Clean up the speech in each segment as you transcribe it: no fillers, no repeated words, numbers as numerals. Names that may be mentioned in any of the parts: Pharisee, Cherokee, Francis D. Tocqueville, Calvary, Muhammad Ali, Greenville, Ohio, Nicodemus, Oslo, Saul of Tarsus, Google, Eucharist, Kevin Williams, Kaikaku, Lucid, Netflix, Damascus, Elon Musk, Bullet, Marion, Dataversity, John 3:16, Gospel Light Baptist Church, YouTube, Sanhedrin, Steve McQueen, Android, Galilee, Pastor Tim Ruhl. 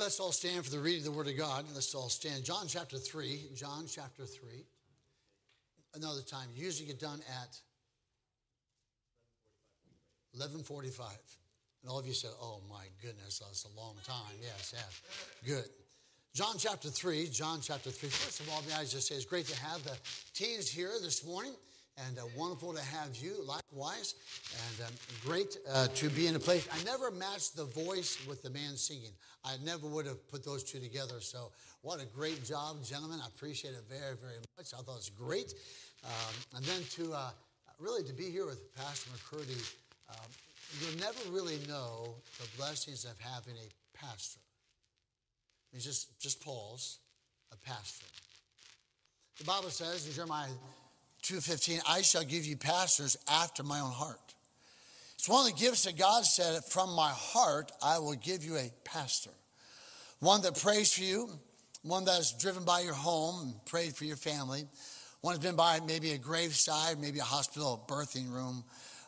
Let's all stand for the reading of the Word of God. Let's all stand. John chapter 3. John chapter 3. Another time. Usually get done at 11:45. And all of you said, oh my goodness, that's a long time. Yes, yes. Good. John chapter 3. John chapter 3. First of all, may I just say it's great to have the teens here this morning. And wonderful to have you, likewise. And great to be in a place. I never matched the voice with the man singing. I never would have put those two together. So what a great job, gentlemen. I appreciate it very, very much. I thought it was great. And then to really to be here with Pastor McCurdy, you'll never really know the blessings of having a pastor. I mean, just pause, a pastor. The Bible says in Jeremiah 2:15, I shall give you pastors after my own heart. It's one of the gifts that God said, from my heart, I will give you a pastor. One that prays for you, one that is driven by your home and prayed for your family, one that's been by maybe a graveside, maybe a hospital, a birthing room,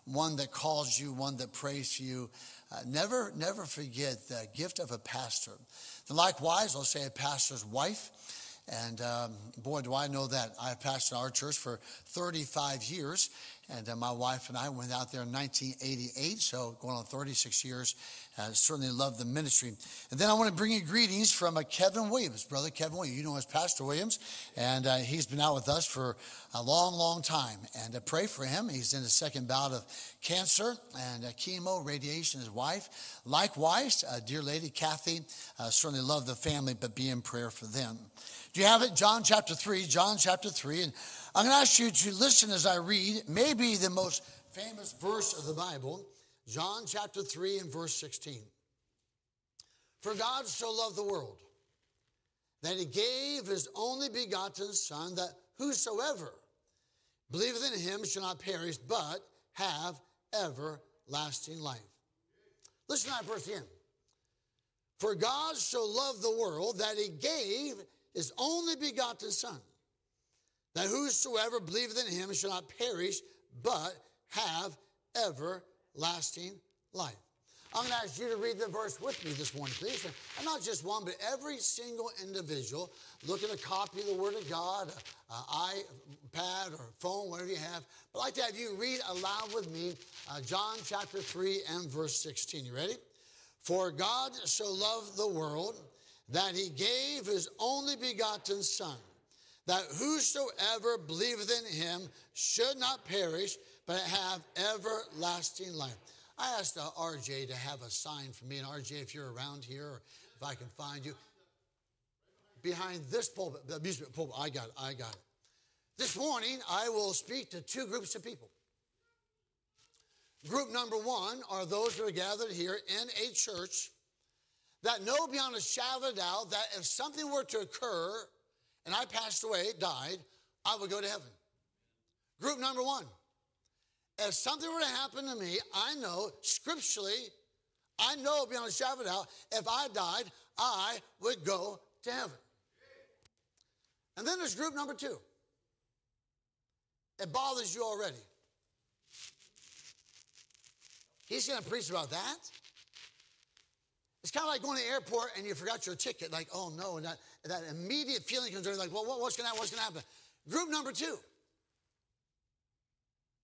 one that calls you, one that prays for you. Never forget the gift of a pastor. Then likewise, I'll say a pastor's wife. And boy, do I know that. I pastored our church for 35 years. And my wife and I went out there in 1988, so going on 36 years. Certainly love the ministry. And then I want to bring you greetings from Kevin Williams, Brother Kevin Williams. You know him as Pastor Williams. And he's been out with us for a long, long time. And pray for him. He's in the second bout of cancer and chemo, radiation, his wife. Likewise, dear lady Kathy, certainly love the family, but be in prayer for them. Do you have it? John chapter 3, John chapter 3. And I'm going to ask you to listen as I read maybe the most famous verse of the Bible, John chapter 3 and verse 16. For God so loved the world that he gave his only begotten Son, that whosoever believeth in him shall not perish, but have everlasting life. Listen to that verse again. For God so loved the world that he gave his only begotten Son, that whosoever believeth in him shall not perish, but have everlasting life. I'm going to ask you to read the verse with me this morning, please. And not just one, but every single individual. Look at a copy of the Word of God, iPad or phone, whatever you have. But I'd like to have you read aloud with me John chapter 3 and verse 16. You ready? For God so loved the world that he gave his only begotten Son, that whosoever believeth in him should not perish, but have everlasting life. I asked RJ to have a sign for me. And RJ, if you're around here, or if I can find you. Behind this pulpit, the music pulpit, I got it. This morning, I will speak to two groups of people. Group number one are those that are gathered here in a church that know beyond a shadow of a doubt that if something were to occur and I passed away, died, I would go to heaven. Group number one. If something were to happen to me, I know scripturally, I know beyond a shadow of a doubt, if I died, I would go to heaven. And then there's group number two. It bothers you already. He's going to preach about that. It's kind of like going to the airport and you forgot your ticket. Like, oh, no. And that immediate feeling comes in. Like, well, what's going to happen? What's going to happen? Group number two.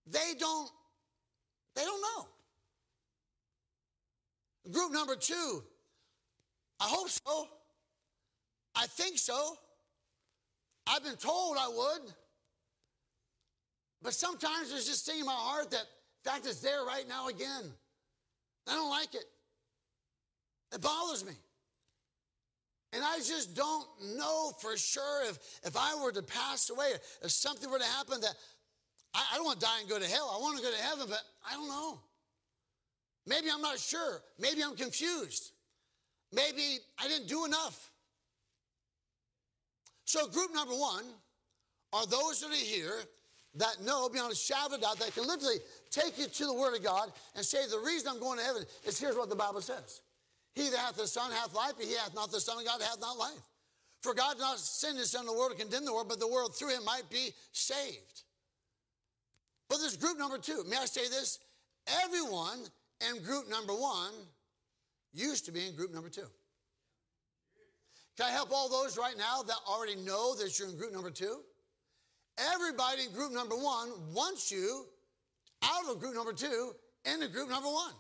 They don't know. Group number two. I hope so. I think so. I've been told I would. But sometimes there's this thing in my heart that, in fact, it's there right now again. I don't like it. It bothers me. And I just don't know for sure if I were to pass away, if something were to happen, that I don't want to die and go to hell. I want to go to heaven, but I don't know. Maybe I'm not sure. Maybe I'm confused. Maybe I didn't do enough. So group number one are those that are here that know beyond a shadow of a doubt that can literally take you to the Word of God and say the reason I'm going to heaven is here's what the Bible says. He that hath the Son hath life, but he hath not the Son of God hath not life. For God did not send his Son into the world to condemn the world, but the world through him might be saved. But there's group number two. May I say this? Everyone in group number one used to be in group number two. Can I help all those right now that already know that you're in group number two? Everybody in group number one wants you out of group number two into group number one.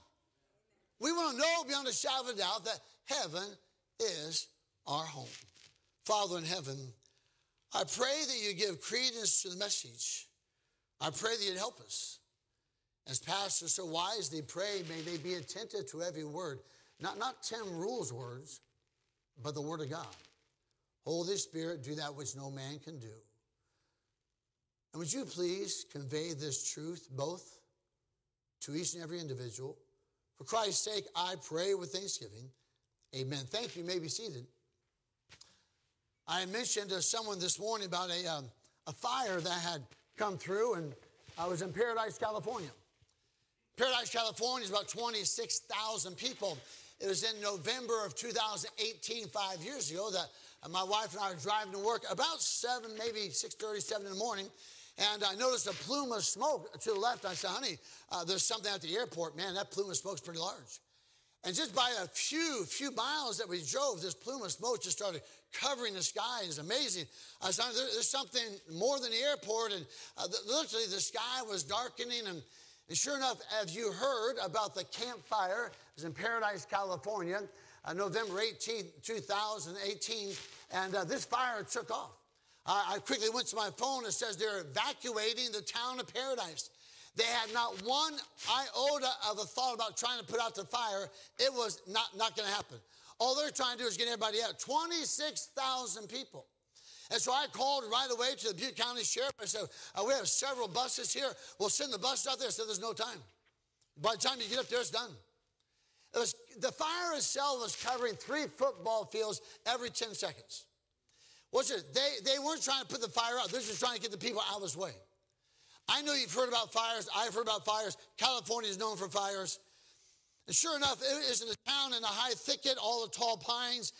We want to know beyond a shadow of a doubt that heaven is our home. Father in heaven, I pray that you give credence to the message. I pray that you'd help us. As pastors so wisely pray, may they be attentive to every word. Not Tim Ruhl's words, but the word of God. Holy Spirit, do that which no man can do. And would you please convey this truth both to each and every individual. For Christ's sake, I pray with thanksgiving. Amen. Thank you. You may be seated. I mentioned to someone this morning about a fire that had come through, and I was in Paradise, California. Paradise, California is about 26,000 people. It was in November of 2018, 5 years ago, that my wife and I were driving to work about 7, maybe 6:30, 7 in the morning, and I noticed a plume of smoke to the left. I said, honey, there's something at the airport. Man, that plume of smoke's pretty large. And just by a few miles that we drove, this plume of smoke just started covering the sky. It was amazing. I said, there's something more than the airport. And literally the sky was darkening. And sure enough, have you heard about the campfire? It was in Paradise, California, November 18, 2018. And this fire took off. I quickly went to my phone. It says they're evacuating the town of Paradise. They had not one iota of a thought about trying to put out the fire. It was not going to happen. All they're trying to do is get everybody out. 26,000 people. And so I called right away to the Butte County Sheriff. I said, we have several buses here. We'll send the buses out there. I said, there's no time. By the time you get up there, it's done. The fire itself was covering 3 football fields every 10 seconds. What's it? They weren't trying to put the fire out. They're just trying to get the people out of this way. I know you've heard about fires. I've heard about fires. California is known for fires. And sure enough, it was in a town in a high thicket, all the tall pines.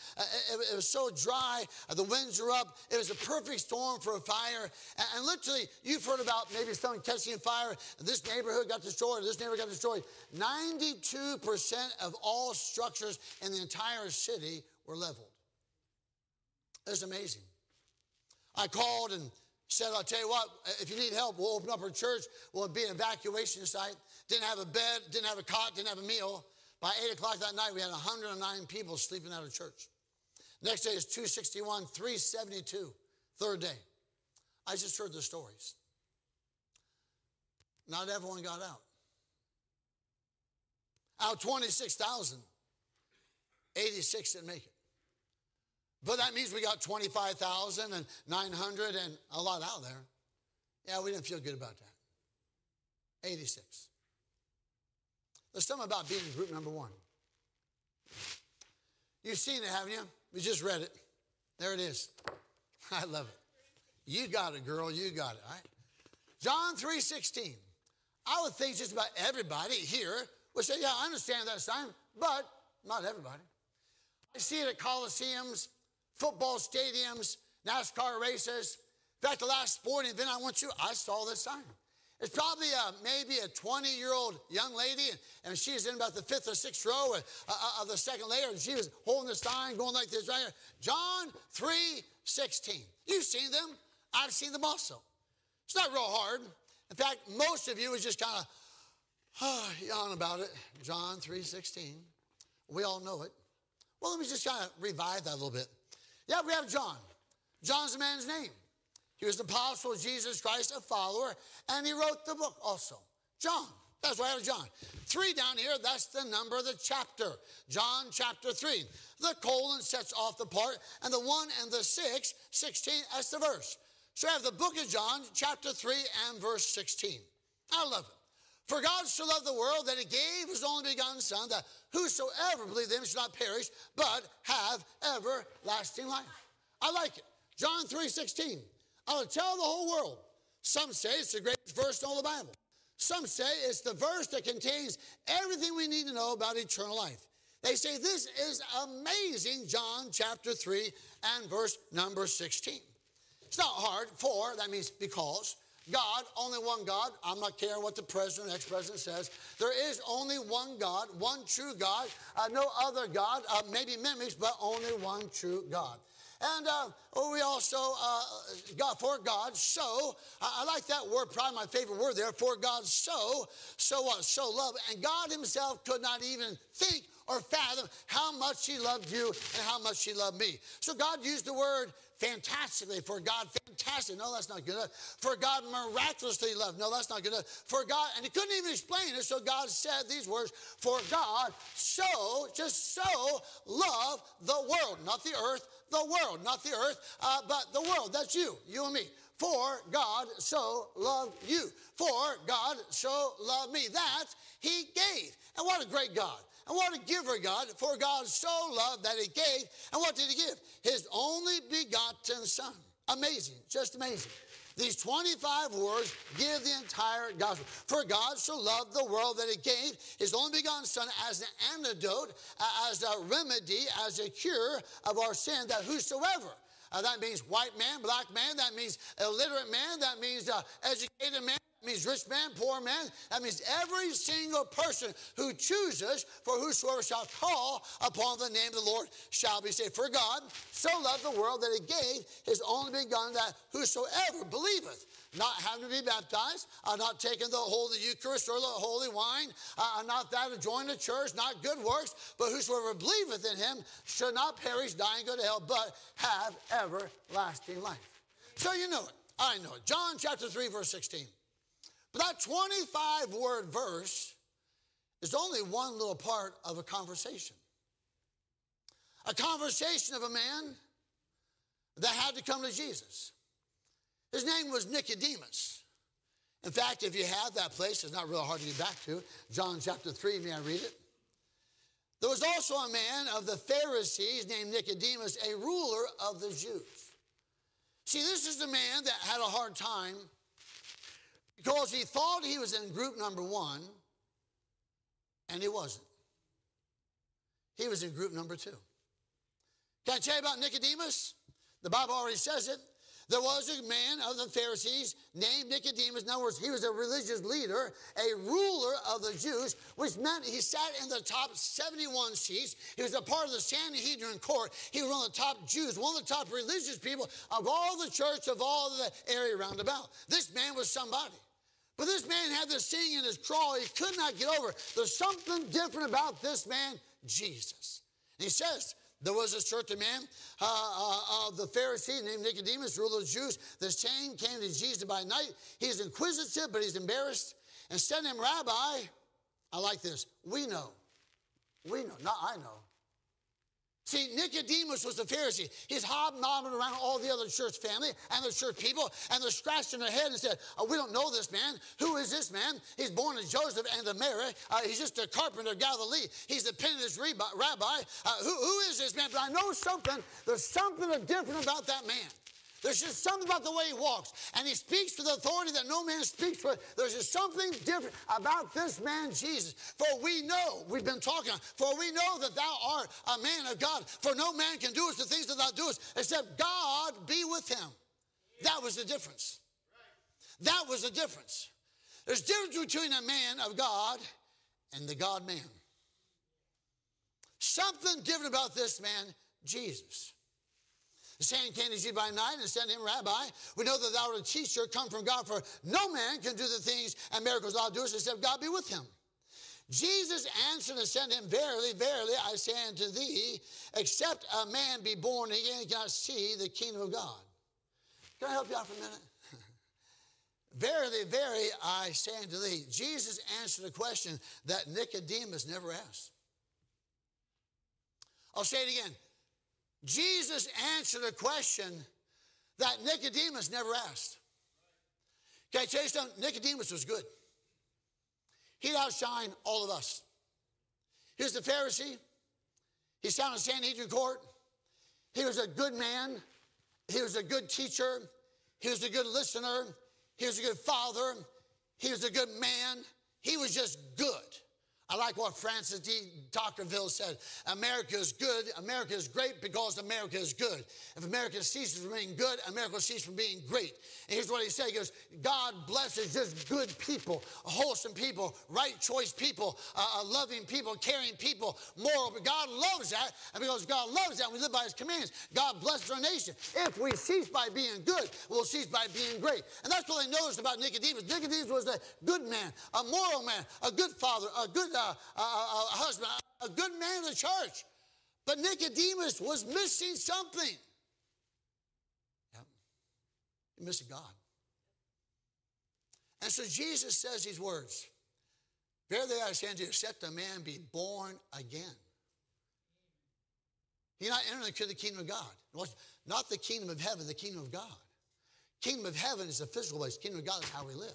It was so dry. The winds were up. It was a perfect storm for a fire. And literally, you've heard about maybe someone catching a fire. This neighborhood got destroyed. This neighborhood got destroyed. 92% of all structures in the entire city were leveled. It was amazing. I called and said, I'll tell you what, if you need help, we'll open up our church. We'll be an evacuation site. Didn't have a bed, didn't have a cot, didn't have a meal. By 8 o'clock that night, we had 109 people sleeping out of church. Next day is 261, 372, third day. I just heard the stories. Not everyone got out. Out of 26,000, 86 didn't make it. But that means we got 25,900 and a lot out there. Yeah, we didn't feel good about that. 86. There's something about being in group number one. You've seen it, haven't you? We just read it. There it is. I love it. You got it, girl. You got it, all right? John 3:16. I would think just about everybody here would say, yeah, I understand that sign, but not everybody. I see it at coliseums, football stadiums, NASCAR races. In fact, the last sporting event I went to, I saw this sign. It's probably maybe a 20-year-old young lady, and she's in about the 5th or 6th row of the second layer, and she was holding the sign, going like this right here. John 3:16. You've seen them. I've seen them also. It's not real hard. In fact, most of you was just kind of yawn about it. John 3:16. We all know it. Well, let me just kind of revive that a little bit. Yeah, we have John. John's the man's name. He was an apostle of Jesus Christ, a follower, and he wrote the book also. John. That's why I have John. 3 down here, that's the number of the chapter. John chapter 3. The colon sets off the part, and the 1 and the 6, 16, that's the verse. So I have the book of John, chapter 3 and verse 16. I love it. For God so loved the world that he gave his only begotten Son, that whosoever believes in him should not perish, but have everlasting life. I like it. John 3:16. I will tell the whole world. Some say it's the greatest verse in all the Bible. Some say it's the verse that contains everything we need to know about eternal life. They say this is amazing, John chapter 3 and verse number 16. It's not hard, for that means because. God, only one God. I'm not caring what the president or ex-president says. There is only one God, one true God, no other God, maybe mimics, but only one true God. And we also got for God. So I like that word, probably my favorite word there. For God, so what? So love. And God Himself could not even think or fathom how much He loved you and how much He loved me. So God used the word fantastically. For God, fantastic. No, that's not good enough. For God, miraculously loved. No, that's not good enough. For God, and He couldn't even explain it, so God said these words, for God, so, just so, loved the world. Not the earth, the world. Not the earth, but the world. That's you, you and me. For God so loved you. For God so loved me. That He gave. And what a great God. And what a giver God. For God so loved that He gave. And what did He give? His only begotten Son. Amazing. Just amazing. These 25 words give the entire gospel. For God so loved the world that He gave His only begotten Son as an antidote, as a remedy, as a cure of our sin, that whosoever. That means white man, black man. That means illiterate man. That means educated man. That means rich man, poor man. That means every single person who chooses, for whosoever shall call upon the name of the Lord shall be saved. For God so loved the world that He gave His only begotten, that whosoever believeth, not having to be baptized, not taking the Holy Eucharist or the holy wine, not that to join the church, not good works, but whosoever believeth in Him should not perish, die, and go to hell, but have everlasting life. So you know it. I know it. John chapter 3, verse 16. But that 25-word verse is only one little part of a conversation. A conversation of a man that had to come to Jesus. His name was Nicodemus. In fact, if you have that place, it's not real hard to get back to. John chapter 3, may I read it? There was also a man of the Pharisees named Nicodemus, a ruler of the Jews. See, this is the man that had a hard time because he thought he was in group number one, and he wasn't. He was in group number two. Can I tell you about Nicodemus? The Bible already says it. There was a man of the Pharisees named Nicodemus. In other words, he was a religious leader, a ruler of the Jews, which meant he sat in the top 71 seats. He was a part of the Sanhedrin court. He was one of the top Jews, one of the top religious people of all the church, of all the area round about. This man was somebody. But this man had this thing in his crawl he could not get over. There's something different about this man, Jesus. And he says, there was a certain man of the Pharisees named Nicodemus, ruler of the Jews. The same came to Jesus by night. He's inquisitive, but he's embarrassed. And said to him, Rabbi, I like this. We know. We know. Not I know. See, Nicodemus was the Pharisee. He's hobnobbing around all the other church family and the church people, and they're scratching their head and said, oh, we don't know this man. Who is this man? He's born of Joseph and of Mary. He's just a carpenter of Galilee. He's the penniless rabbi. Who is this man? But I know something. There's something different about that man. There's just something about the way he walks. And he speaks with authority that no man speaks with. There's just something different about this man, Jesus. For we know, we've been talking, for we know that thou art a man of God. For no man can do us the things that thou doest, except God be with him. That was the difference. That was the difference. There's a difference between a man of God and the God-man. Something different about this man, Jesus. The same came to Jesus by night and said to him, Rabbi, we know that thou art a teacher come from God, for no man can do the things and miracles thou doest except God be with him. Jesus answered and said to him, verily, verily, I say unto thee, except a man be born again, he cannot see the kingdom of God. Can I help you out for a minute? Verily, verily, I say unto thee. Jesus answered a question that Nicodemus never asked. I'll say it again. Jesus answered a question that Nicodemus never asked. Can I tell you something? Nicodemus was good. He'd outshine all of us. He was the Pharisee. He sat on the Sanhedrin court. He was a good man. He was a good teacher. He was a good listener. He was a good father. He was a good man. He was just good. I like what Francis D. Tocqueville said. America is good. America is great because America is good. If America ceases from being good, America ceases from being great. And here's what he said. He goes, God blesses just good people, wholesome people, right choice people, loving people, caring people, moral. But God loves that. And because God loves that, we live by his commands. God blesses our nation. If we cease by being good, we'll cease by being great. And that's what I noticed about Nicodemus. Nicodemus was a good man, a moral man, a good father, a good husband, a good man of the church. But Nicodemus was missing something. Yep. He missed God. And so Jesus says these words, verily I say unto you, except a man be born again, he's not entering into the kingdom of God. Not the kingdom of heaven, the kingdom of God. Kingdom of heaven is the physical place. Kingdom of God is how we live.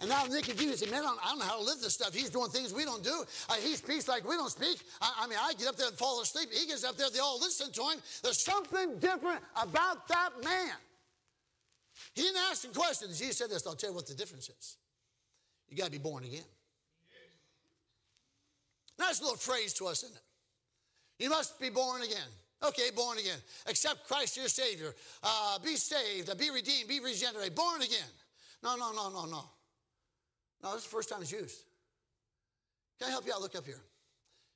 And now Nicodemus said, man, I don't know how to live this stuff. He's doing things we don't do. He speaks like we don't speak. I mean, I get up there and fall asleep. He gets up there. They all listen to him. There's something different about that man. He didn't ask the question. Jesus said this. I'll tell you what the difference is. You got to be born again. Now, that's a little phrase to us, isn't it? You must be born again. Okay, born again. Accept Christ your Savior. Be saved. Be redeemed. Be regenerated. Born again. No. No, this is the first time it's used. Can I help you out? Look up here.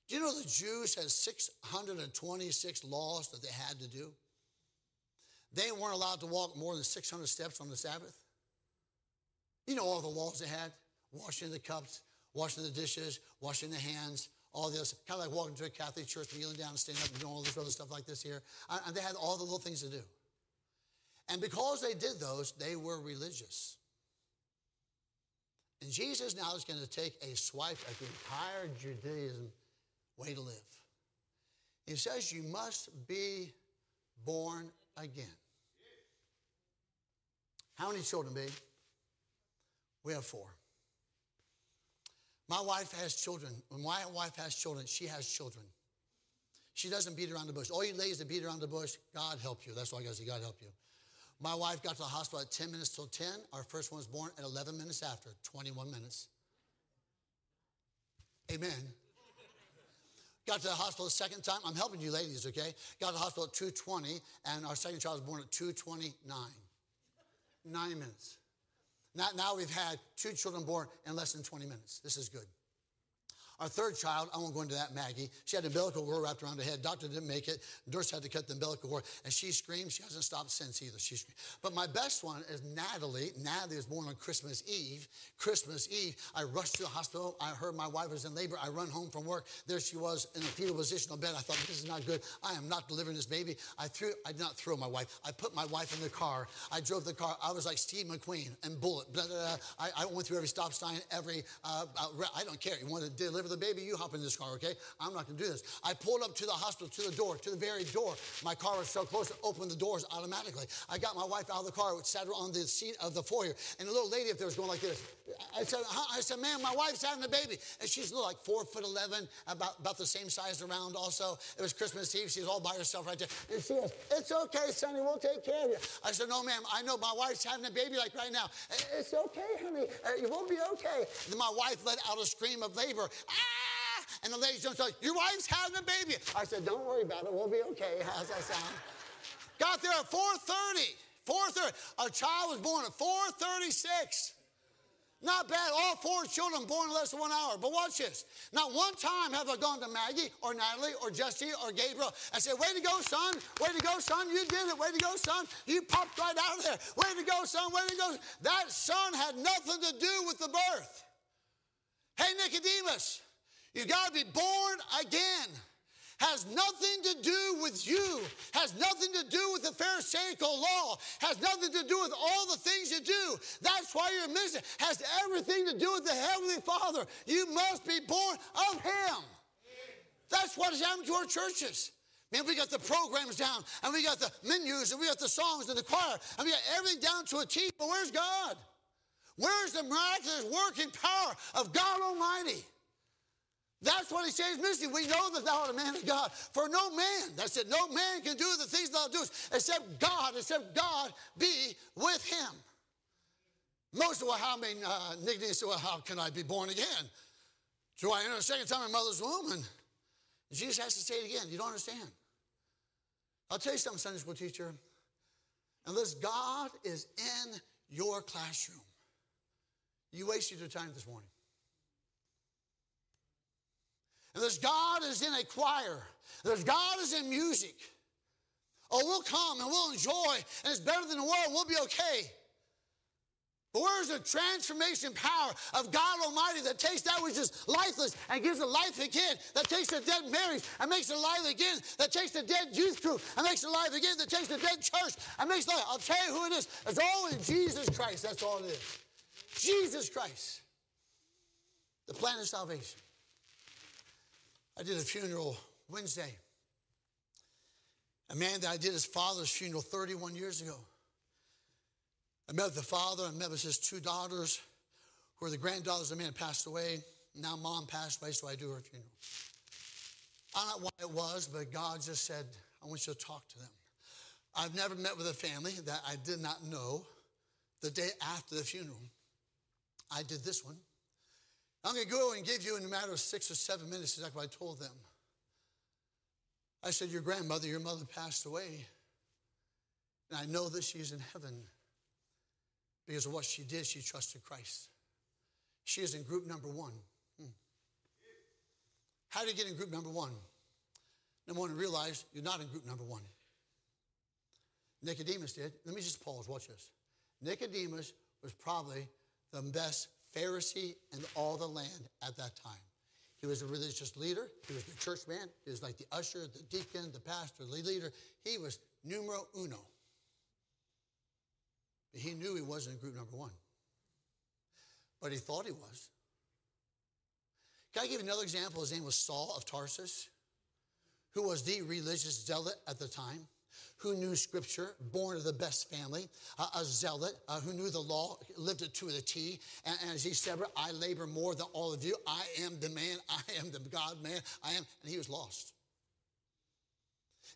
Do you know the Jews had 626 laws that they had to do? They weren't allowed to walk more than 600 steps on the Sabbath. You know all the laws they had. Washing the cups, washing the dishes, washing the hands, all this. Kind of like walking to a Catholic church, kneeling down, standing up, and doing all this other stuff like this here. And they had all the little things to do. And because they did those, they were religious. And Jesus now is going to take a swipe at the entire Judaism way to live. He says you must be born again. How many children, babe? We have 4. My wife has children. When my wife has children, she has children. She doesn't beat around the bush. All you ladies that beat around the bush, God help you. That's why I gotta say, God help you. My wife got to the hospital at 10 minutes till 10. Our first one was born at 11 minutes after, 21 minutes. Amen. Got to the hospital the second time. I'm helping you ladies, okay? Got to the hospital at 2:20, and our second child was born at 2:29. 9 minutes. Now we've had 2 children born in less than 20 minutes. This is good. Our third child, I won't go into that, Maggie. She had an umbilical cord wrapped around her head. Doctor didn't make it. Nurse had to cut the umbilical cord. And she screamed. She hasn't stopped since either. She screamed. But my best one is Natalie. Natalie was born on Christmas Eve. Christmas Eve, I rushed to the hospital. I heard my wife was in labor. I run home from work. There she was in a fetal position on bed. I thought, this is not good. I am not delivering this baby. I did not throw my wife. I put my wife in the car. I drove the car. I was like Steve McQueen and Bullet. Blah, blah, blah. I went through every stop sign, every, I don't care. You want to deliver the baby, you hop in this car, okay? I'm not going to do this. I pulled up to the hospital, to the door, to the very door. My car was so close, it opened the doors automatically. I got my wife out of the car, sat her on the seat of the foyer, and the little lady up there was going like this. I said, ma'am, my wife's having a baby. And she's like 4'11", about the same size around also. It was Christmas Eve. She was all by herself right there. And she goes, it's okay, sonny, we'll take care of you. I said, no, ma'am, I know my wife's having a baby like right now. It's okay, honey. You won't be okay. Then my wife let out a scream of labor. Ah! And the lady jumps out, your wife's having a baby. I said, don't worry about it. We'll be okay. How's that sound? Got there at 4:30. 4:30. Our child was born at 4:36. Not bad. All 4 children born in less than 1 hour. But watch this. Not one time have I gone to Maggie or Natalie or Jesse or Gabriel and said, way to go, son. Way to go, son. You did it. Way to go, son. You popped right out of there. Way to go, son. Way to go. That son had nothing to do with the birth. Hey, Nicodemus, you got to be born again. Has nothing to do with you. Has nothing to do with the Pharisaical law. Has nothing to do with all the things you do. That's why you're missing. Has everything to do with the Heavenly Father. You must be born of Him. That's what has happened to our churches. Man, we got the programs down, and we got the menus, and we got the songs and the choir, and we got everything down to a T, but where's God? Where's the miraculous working power of God Almighty? That's what he says, missing. We know that thou art a man of God. For no man, that's it, no man can do the things thou doest except God be with him. Most of how many Nicodemus said, well, how can I be born again? So I entered a second time in my mother's womb, and Jesus has to say it again. You don't understand. I'll tell you something, Sunday school teacher. Unless God is in your classroom, you wasted your time this morning. Unless God is in a choir, unless God is in music, oh, we'll come and we'll enjoy, and it's better than the world, we'll be okay. But where's the transformation power of God Almighty that takes that which is lifeless and gives it life again, that takes the dead marriage and makes it alive again, that takes the dead youth group and makes it alive again, that takes the dead church and makes it alive? I'll tell you who it is. It's all in Jesus Christ. That's all it is. Jesus Christ. The plan of salvation. I did a funeral Wednesday. A man that I did his father's funeral 31 years ago. I met with the father, I met with his two daughters, who were the granddaughters of the man that passed away. Now mom passed away, so I do her funeral. I don't know why it was, but God just said, I want you to talk to them. I've never met with a family that I did not know the day after the funeral. I did this one. I'm going to go and give you in a matter of 6 or 7 minutes exactly what I told them. I said, your grandmother, your mother passed away, and I know that she's in heaven. Because of what she did, she trusted Christ. She is in group number one. How do you get in group number one? Number one, realize you're not in group number one. Nicodemus did. Let me just pause. Watch this. Nicodemus was probably the best Pharisee in all the land at that time. He was a religious leader. He was the church man. He was like the usher, the deacon, the pastor, the leader. He was numero uno. He knew he wasn't in group number one, but he thought he was. Can I give you another example? His name was Saul of Tarsus, who was the religious zealot at the time, who knew Scripture, born of the best family, a zealot who knew the law, lived it to the T. And as he said, I labor more than all of you. I am the man. I am the God man. I am. And he was lost.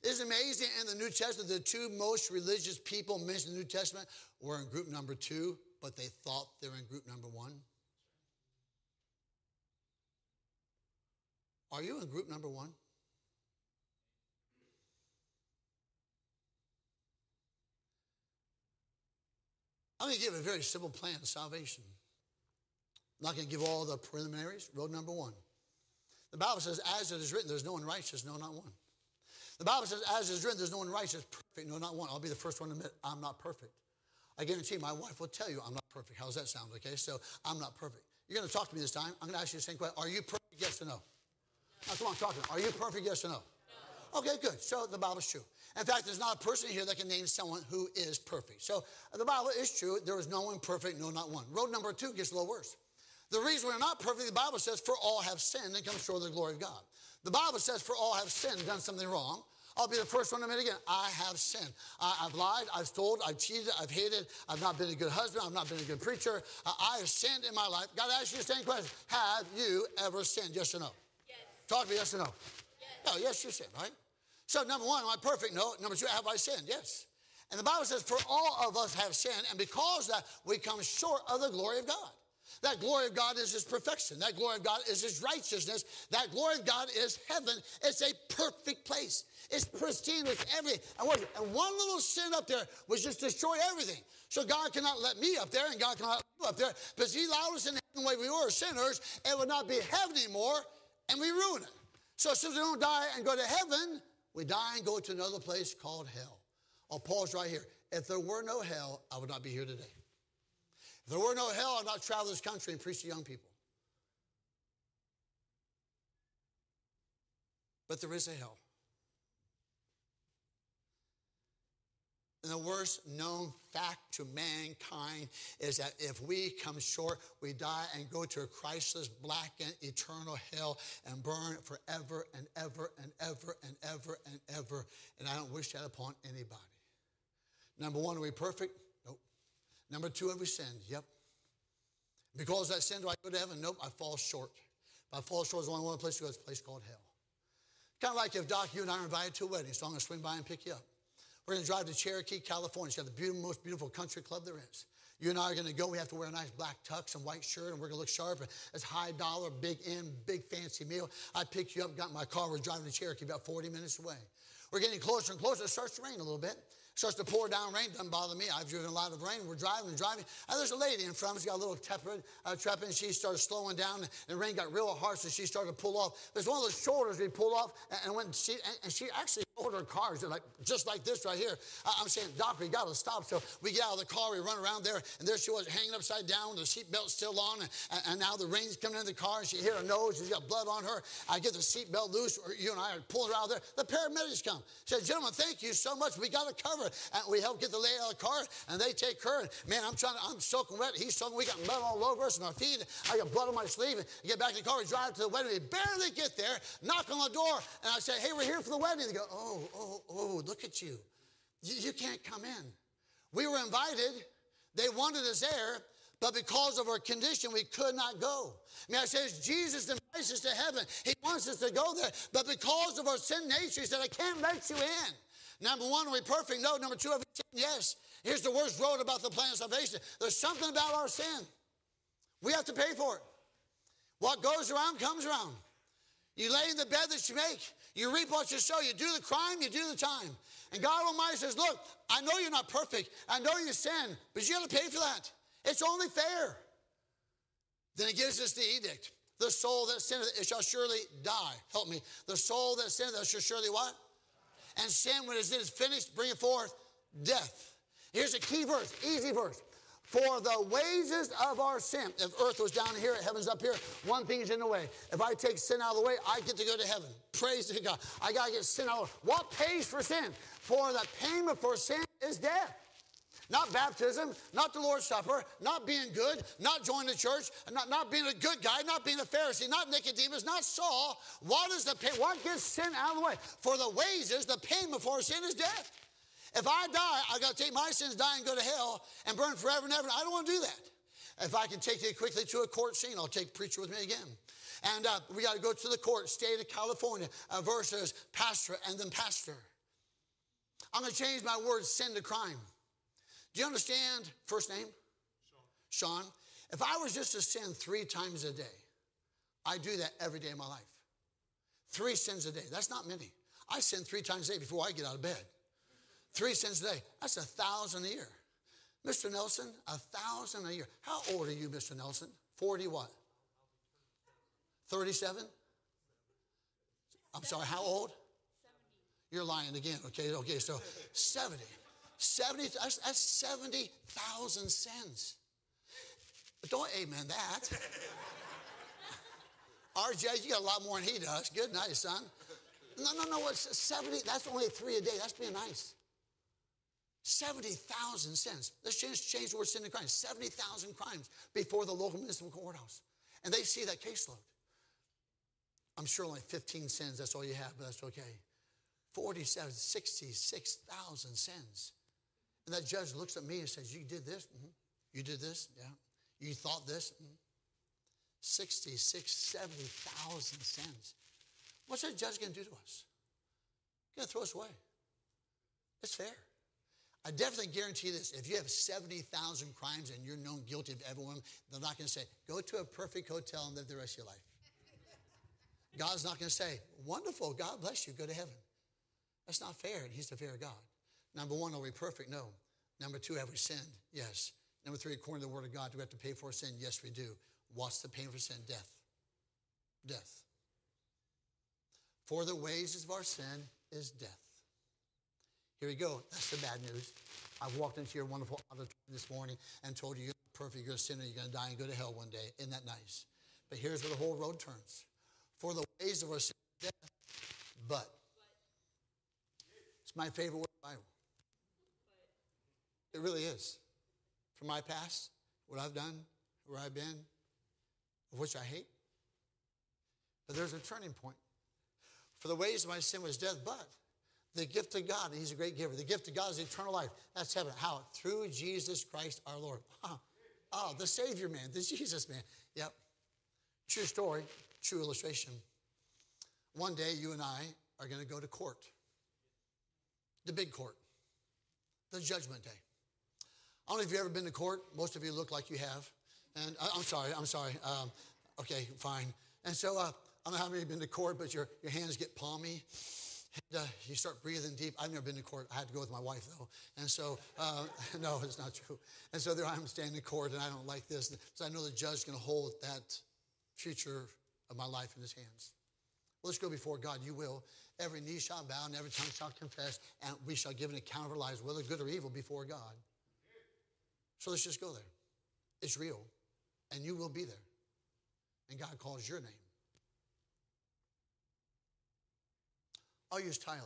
It's amazing in the New Testament, the two most religious people mentioned in the New Testament were in group number two, but they thought they were in group number one. Are you in group number one? I'm going to give a very simple plan of salvation. I'm not going to give all the preliminaries. Road number one. The Bible says, as it is written, there's no one righteous, no, not one. The Bible says, as is written, there's no one righteous, perfect, no, not one. I'll be the first one to admit, I'm not perfect. I guarantee you, my wife will tell you I'm not perfect. How's that sound? Okay, so I'm not perfect. You're going to talk to me this time. I'm going to ask you the same question. Are you perfect, yes or no? Now, come on, talk to me. Are you perfect, yes or no? No. Okay, good. So the Bible's true. In fact, there's not a person here that can name someone who is perfect. So the Bible is true. There is no one perfect, no, not one. Road number two gets a little worse. The reason we're not perfect, the Bible says, for all have sinned and come short of the glory of God. The Bible says, for all have sinned and done something wrong. I'll be the first one to admit again, I have sinned. I've lied, I've stolen, I've cheated, I've hated, I've not been a good husband, I've not been a good preacher. I have sinned in my life. God asks you the same question. Have you ever sinned? Yes or no? Yes. Talk to me, yes or no? Yes. No, yes, you sinned, right? So number one, am I perfect? No. Number two, have I sinned? Yes. And the Bible says, for all of us have sinned, and because of that, we come short of the glory of God. That glory of God is his perfection. That glory of God is his righteousness. That glory of God is heaven. It's a perfect place. It's pristine with everything. And one little sin up there was just destroyed everything. So God cannot let me up there and God cannot let you up there. Because he allowed us in heaven the way we were sinners. It would not be heaven anymore and we ruin it. So since we don't die and go to heaven, we die and go to another place called hell. I'll pause right here. If there were no hell, I would not be here today. If there were no hell, I'd not travel this country and preach to young people. But there is a hell. And the worst known fact to mankind is that if we come short, we die and go to a Christless, blackened, eternal hell and burn forever and ever and ever and ever and ever. And I don't wish that upon anybody. Number one, are we perfect? Number two, have we sinned? Yep. Because of that sin, do I go to heaven? Nope, I fall short. If I fall short, there's only one place to go. It's a place called hell. Kind of like if, Doc, you and I are invited to a wedding, so I'm going to swing by and pick you up. We're going to drive to Cherokee, California. It's got the most beautiful country club there is. You and I are going to go. We have to wear a nice black tux and white shirt, and we're going to look sharp. It's high dollar, big end, big fancy meal. I picked you up, got in my car. We're driving to Cherokee, about 40 minutes away. We're getting closer and closer. It starts to rain a little bit. It starts to pour down rain. Doesn't bother me. I've driven a lot of rain. We're driving and driving. And there's a lady in front of us. She got a little tepid. She started slowing down, and the rain got real hard, so she started to pull off. There's one of those shoulders we pull off, and she actually rolled her car. Like, just like this right here. I'm saying, doctor, you got to stop. So we get out of the car. We run around there, and there she was hanging upside down with the seatbelt still on, and now the rain's coming in the car, and she hit her nose. She's got blood on her. I get the seatbelt loose, or you and I pull her out of there. The paramedics come. She said, gentlemen, thank you so much. We got to cover. And we help get the lady out of the car, and they take her. And man, I'm soaking wet. He's soaking. We got mud all over us and our feet. I got blood on my sleeve. And I get back in the car. We drive to the wedding. We barely get there. Knock on the door, and I say, "Hey, we're here for the wedding." They go, "Oh, look at you. You can't come in. We were invited. They wanted us there." But because of our condition, we could not go. I mean, I says, Jesus invites us to heaven. He wants us to go there. But because of our sin nature, he said, I can't let you in. Number one, are we perfect? No. Number two, have we sinned? Yes. Here's the worst road about the plan of salvation. There's something about our sin. We have to pay for it. What goes around comes around. You lay in the bed that you make. You reap what you sow. You do the crime, you do the time. And God Almighty says, look, I know you're not perfect. I know you sin, but you got to pay for that. It's only fair. Then it gives us the edict. The soul that sinneth, it shall surely die. Help me. The soul that sinneth, it shall surely what? Die. And sin, when it is finished, bringeth forth death. Here's a key verse, easy verse. For the wages of our sin. If earth was down here, heaven's up here, one thing's in the way. If I take sin out of the way, I get to go to heaven. Praise to God. I got to get sin out of the way. What pays for sin? For the payment for sin is death. Not baptism, not the Lord's Supper, not being good, not joining the church, not being a good guy, not being a Pharisee, not Nicodemus, not Saul. What gets sin out of the way? For the wages, the payment for sin is death. If I die, I've got to take my sins, die, and go to hell and burn forever and ever. I don't want to do that. If I can take you quickly to a court scene, I'll take preacher with me again. And we got to go to the court, state of California versus pastor and then pastor. I'm going to change my word sin to crime. Do you understand first name? Sean. Sean. If I was just to sin 3 times a day, I do that every day of my life. 3 sins a day. That's not many. I sin 3 times a day before I get out of bed. 3 sins a day. That's 1,000 a year. Mr. Nelson, 1,000 a year. How old are you, Mr. Nelson? 40 what? 37? I'm sorry, how old? 70. You're lying again, okay? Okay, so 70. 70, that's 70,000 sins. Don't amen that. RJ, you got a lot more than he does. Good night, son. No, it's 70. That's only 3 a day. That's being nice. 70,000 sins. Let's change the word sin to crime. 70,000 crimes before the local municipal courthouse. And they see that caseload. I'm sure only 15 sins, that's all you have, but that's okay. 47, 66,000 sins. And that judge looks at me and says, you did this? Mm-hmm. You did this? Yeah. You thought this? Mm-hmm. 66, 70,000 sins. What's that judge going to do to us? He's going to throw us away. It's fair. I definitely guarantee this. If you have 70,000 crimes and you're known guilty of every one of them, they're not going to say, go to a perfect hotel and live the rest of your life. God's not going to say, wonderful, God bless you, go to heaven. That's not fair, and he's the fair God. Number one, are we perfect? No. Number two, have we sinned? Yes. Number three, according to the Word of God, do we have to pay for sin? Yes, we do. What's the payment for sin? Death. Death. For the wages of our sin is death. Here we go. That's the bad news. I've walked into your wonderful auditorium this morning and told you you're not perfect, you're a sinner, you're going to die and go to hell one day. Isn't that nice? But here's where the whole road turns. For the wages of our sin is death, but. It's my favorite word in the Bible. It really is. From my past, what I've done, where I've been, of which I hate. But there's a turning point. For the wages of my sin was death, but the gift of God, and he's a great giver, the gift of God is eternal life. That's heaven. How? Through Jesus Christ our Lord. Huh. Oh, the Savior man, the Jesus man. Yep. True story, true illustration. One day you and I are going to go to court. The big court. The judgment day. I don't know if you've ever been to court. Most of you look like you have. And I'm sorry. Okay, fine. And so I don't know how many have been to court, but your hands get palmy. And you start breathing deep. I've never been to court. I had to go with my wife, though. And so, no, it's not true. And so there I am standing in court, and I don't like this. So I know the judge is going to hold that future of my life in his hands. Well, let's go before God. You will. Every knee shall bow, and every tongue shall confess, and we shall give an account of our lives, whether good or evil, before God. So let's just go there. It's real, and you will be there. And God calls your name. I'll use Tyler.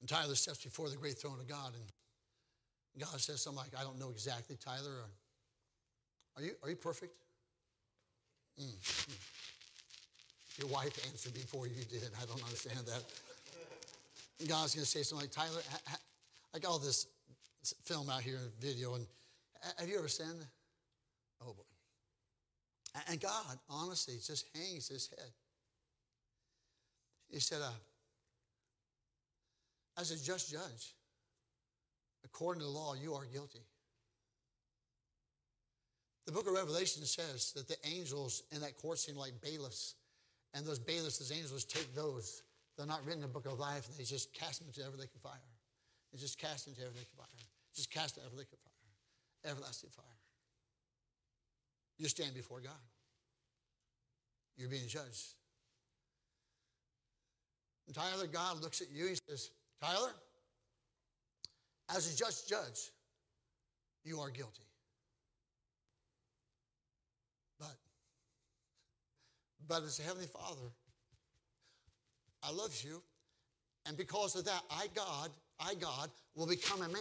And Tyler steps before the great throne of God, and God says something like, I don't know exactly, Tyler. Or, are you perfect? Your wife answered before you did. I don't understand that. And God's going to say something like, Tyler, I got all this film out here, video, and have you ever sinned? Oh, boy. And God, honestly, just hangs his head. He said, as a just judge, according to the law, you are guilty. The book of Revelation says that the angels in that court seem like bailiffs. And those bailiffs, those angels, take those. They're not written in the book of life. And they just cast them into everything of fire. They just cast them into everything of fire. Just cast them into everything of fire. Everlasting fire. You stand before God. You're being judged. And Tyler, God looks at you and says, Tyler, as a just judge, you are guilty. But as a Heavenly Father, I love you. And because of that, I, God, will become a man.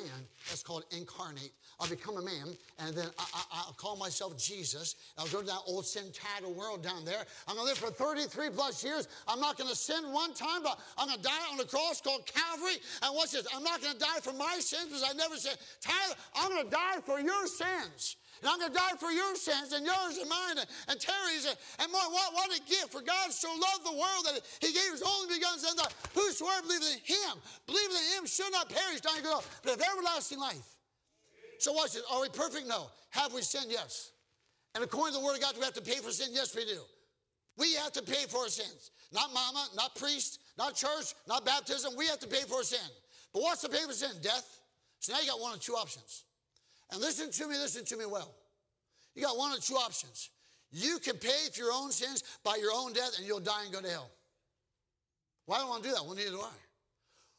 That's called incarnate. I'll become a man, and then I'll call myself Jesus. I'll go to that old sin-tattered world down there. I'm going to live for 33 plus years. I'm not going to sin one time, but I'm going to die on the cross called Calvary. And watch this. I'm not going to die for my sins because I never sinned. Tyler, I'm going to die for your sins. And I'm going to die for your sins and yours and mine and Terry's. And more, what a gift. For God so loved the world that he gave his only begotten Son, that whosoever believes in him, should not perish, not go, but have everlasting life. So watch this. Are we perfect? No. Have we sinned? Yes. And according to the word of God, do we have to pay for sin? Yes, we do. We have to pay for our sins. Not mama, not priest, not church, not baptism. We have to pay for our sin. But what's the pay for sin? Death. So now you got one of two options. And listen to me well. You got one of two options. You can pay for your own sins by your own death, and you'll die and go to hell. Well, I don't want to do that. Well, neither do I.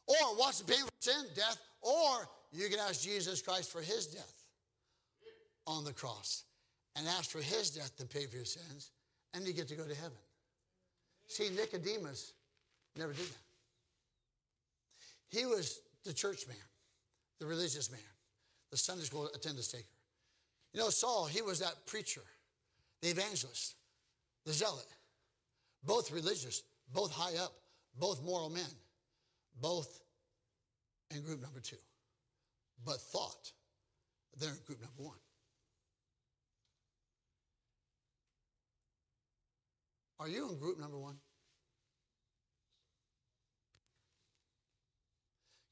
Or what's the payment for sin? Death. Or you can ask Jesus Christ for his death on the cross and ask for his death to pay for your sins, and you get to go to heaven. See, Nicodemus never did that. He was the church man, the religious man, the Sunday school attendance taker. You know, Saul, he was that preacher, the evangelist, the zealot, both religious, both high up, both moral men, both in group number two, but thought they're in group number one. Are you in group number one?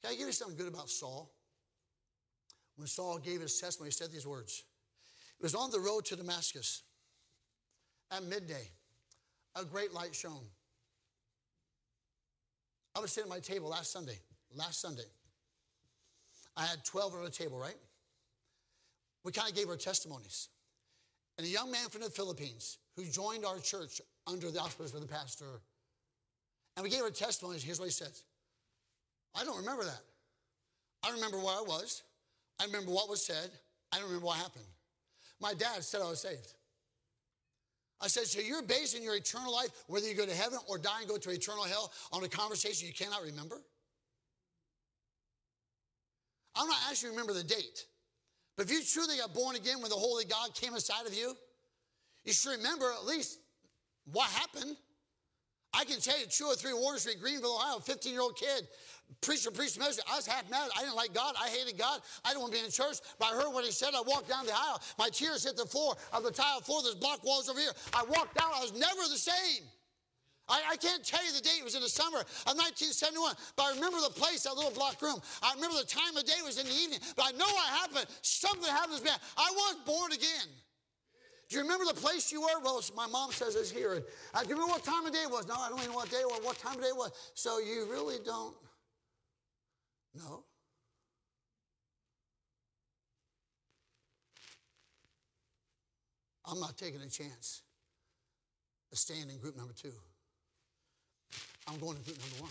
Can I give you something good about Saul? When Saul gave his testimony, he said these words. It was on the road to Damascus. At midday, a great light shone. I was sitting at my table last Sunday. I had 12 at a table, right? We kind of gave our testimonies. And a young man from the Philippines who joined our church under the auspices of the pastor, and we gave our testimonies. Here's what he says. I don't remember that. I remember where I was. I remember what was said. I don't remember what happened. My dad said I was saved. I said, so you're basing your eternal life, whether you go to heaven or die and go to eternal hell, on a conversation you cannot remember? I'm not asking you to remember the date. But if you truly got born again when the Holy God came inside of you, you should remember at least what happened. I can tell you, 203 Water Street, Greenville, Ohio, 15-year-old kid, preached a message. I was half mad. I didn't like God. I hated God. I didn't want to be in church. But I heard what he said. I walked down the aisle. My tears hit the floor of the tile floor. There's block walls over here. I walked out. I was never the same. I can't tell you the date. It was in the summer of 1971, but I remember the place, that little block room. I remember the time of day. It was in the evening, but I know what happened. Something happened to me. I was born again. Do you remember the place you were? Well, my mom says it's here. Do you remember what time of day it was? No, I don't even know what day or what time of day it was. So you really don't know. I'm not taking a chance of staying in group number two. I'm going to group number one.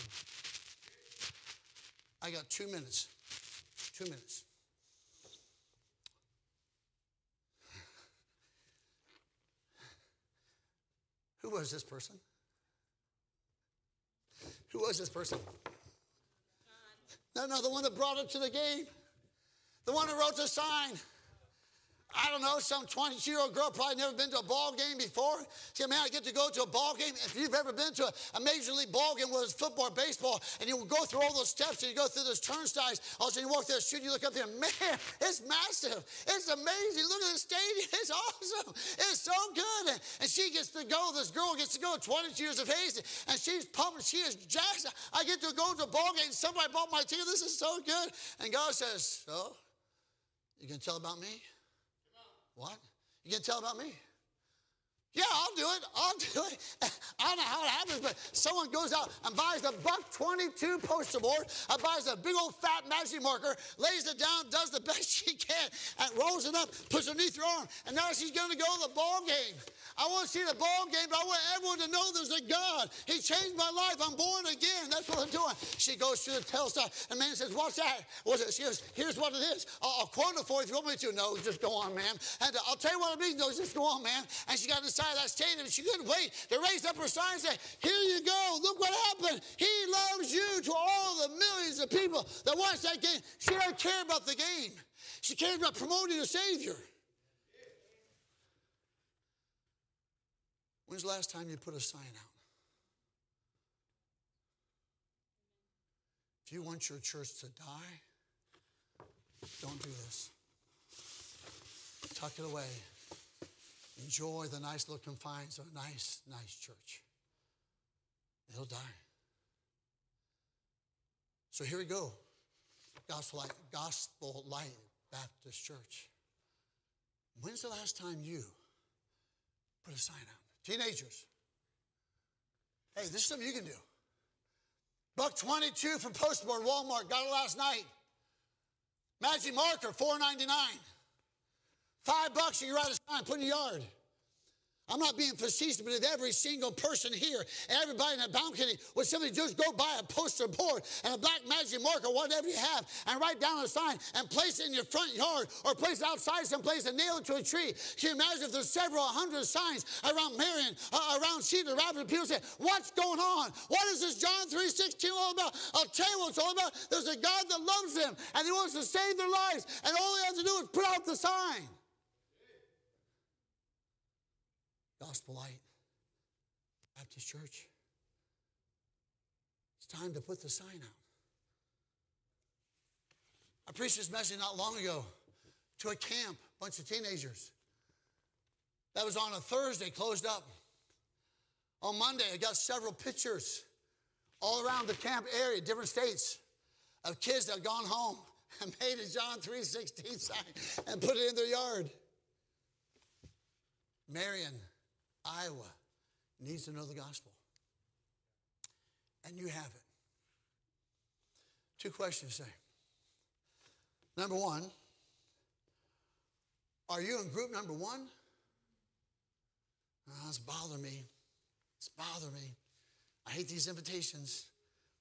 I got 2 minutes. 2 minutes. Who was this person? Who was this person? No, the one that brought it to the game. The one who wrote the sign. I don't know, some 22-year-old girl probably never been to a ball game before. She said, man, I get to go to a ball game. If you've ever been to a major league ball game, whether it's football or baseball, and you go through all those steps and you go through those turnstiles, all of a sudden you walk through the street, you look up there, man, it's massive. It's amazing. Look at the stadium. It's awesome. It's so good. And she gets to go, this girl gets to go, 22 years of age, and she's pumped. She is jacked. I get to go to a ball game. Somebody bought my ticket. This is so good. And God says, so, you can tell about me? What? You can tell about me? Yeah, I'll do it. I'll do it. I don't know how it happens, but someone goes out and buys the $1.22 poster board, buys a big old fat magic marker, lays it down, does the best she can, and rolls it up, puts it underneath her arm, and now she's going to go to the ball game. I want to see the ball game, but I want everyone to know there's a God. He changed my life. I'm born again. That's what I'm doing. She goes through the tell stuff, and the man says, what's that? What's it? She goes, here's what it is. I'll quote it for you if you want me to. No, just go on, ma'am. And I'll tell you what it means. No, just go on, ma'am. And she got inside that stadium, and she couldn't wait. They raised up her sign and said, here you go. Look what happened. He loves you, to all the millions of people that watch that game. She don't care about the game. She cares about promoting the Savior. When's the last time you put a sign out? If you want your church to die, don't do this. Tuck it away. Enjoy the nice little confines of a nice, nice church. It'll die. So here we go. Gospel Light Baptist Church. When's the last time you put a sign out? Teenagers, hey, this is something you can do. $1.22 from Postboard, Walmart, got it last night. Magic marker, $4.99. $5, you can write a sign, put in your yard. I'm not being facetious, but if every single person here, everybody in the balcony, would simply just go buy a poster board and a black magic marker, whatever you have, and write down a sign and place it in your front yard or place it outside someplace and nail it to a tree. Can you imagine if there's several hundred signs around Marion, around Cedar Rapids, people say, what's going on? What is this John 3:16 all about? I'll tell you what it's all about. There's a God that loves them, and He wants to save their lives, and all they have to do is put out the sign. Gospel Light Baptist Church. It's time to put the sign out. I preached this message not long ago to a camp, a bunch of teenagers. That was on a Thursday, closed up. On Monday, I got several pictures all around the camp area, different states, of kids that had gone home and made a John 3:16 sign and put it in their yard. Marion, Iowa, needs to know the gospel. And you have it. Two questions today. Number one, are you in group number one? Oh, it's bothering me. It's bothering me. I hate these invitations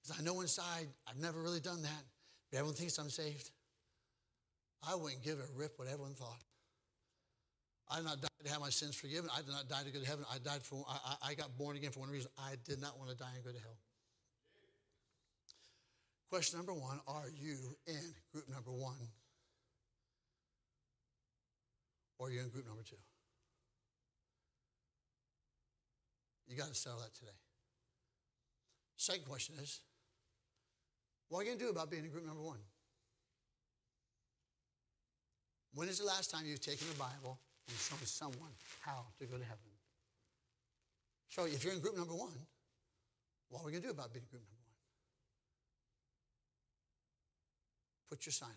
because I know inside I've never really done that. But everyone thinks I'm saved. I wouldn't give a rip what everyone thought. I did not die to have my sins forgiven. I did not die to go to heaven. I got born again for one reason. I did not want to die and go to hell. Question number one, are you in group number one? Or are you in group number two? You got to settle that today. Second question is, what are you going to do about being in group number one? When is the last time you've taken the Bible and shown someone how to go to heaven? So if you're in group number one, What are we going to do about being group number one? Put your sign out.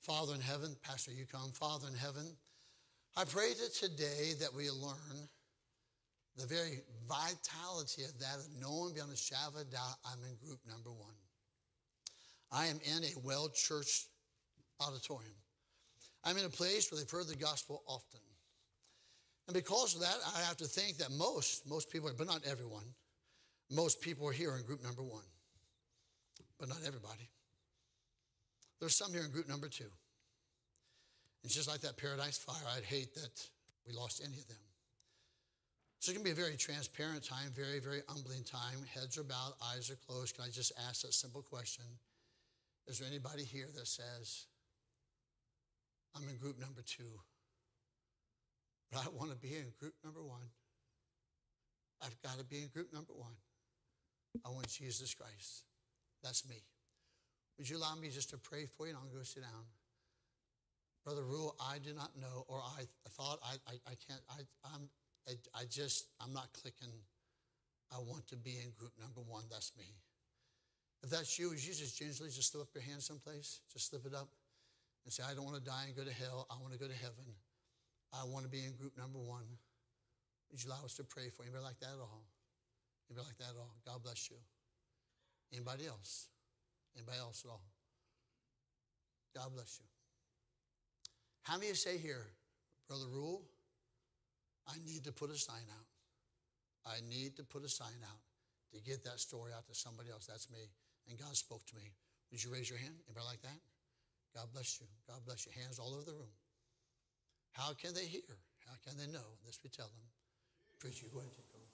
Father in heaven, Pastor, you come. Father in heaven, I pray that today that we learn the very vitality of that, of knowing beyond a shadow of a doubt, I'm in group number one. I am in a well-churched auditorium. I'm in a place where they've heard the gospel often. And because of that, I have to think that most people, but not everyone, most people are here in group number one, but not everybody. There's some here in group number two. And just like that paradise fire, I'd hate that we lost any of them. So it's going to be a very transparent time, very, very humbling time. Heads are bowed, eyes are closed. Can I just ask that simple question? Is there anybody here that says, I'm in group number two, but I want to be in group number one? I've got to be in group number one. I want Jesus Christ. That's me. Would you allow me just to pray for you? And I'll go sit down. Brother Ruhl, I do not know, or I'm not clicking. I want to be in group number one. That's me. If that's you, would you just gingerly just slip up your hand someplace? Just slip it up and say, I don't want to die and go to hell. I want to go to heaven. I want to be in group number one. Would you allow us to pray for you? Anybody like that at all? Anybody like that at all? God bless you. Anybody else? Anybody else at all? God bless you. How many of you say here, Brother Ruhl, I need to put a sign out. I need to put a sign out to get that story out to somebody else. That's me. And God spoke to me. Would you raise your hand? Anybody like that? God bless you. God bless you. Hands all over the room. How can they hear? How can they know? This we tell them. Preach you. Go ahead.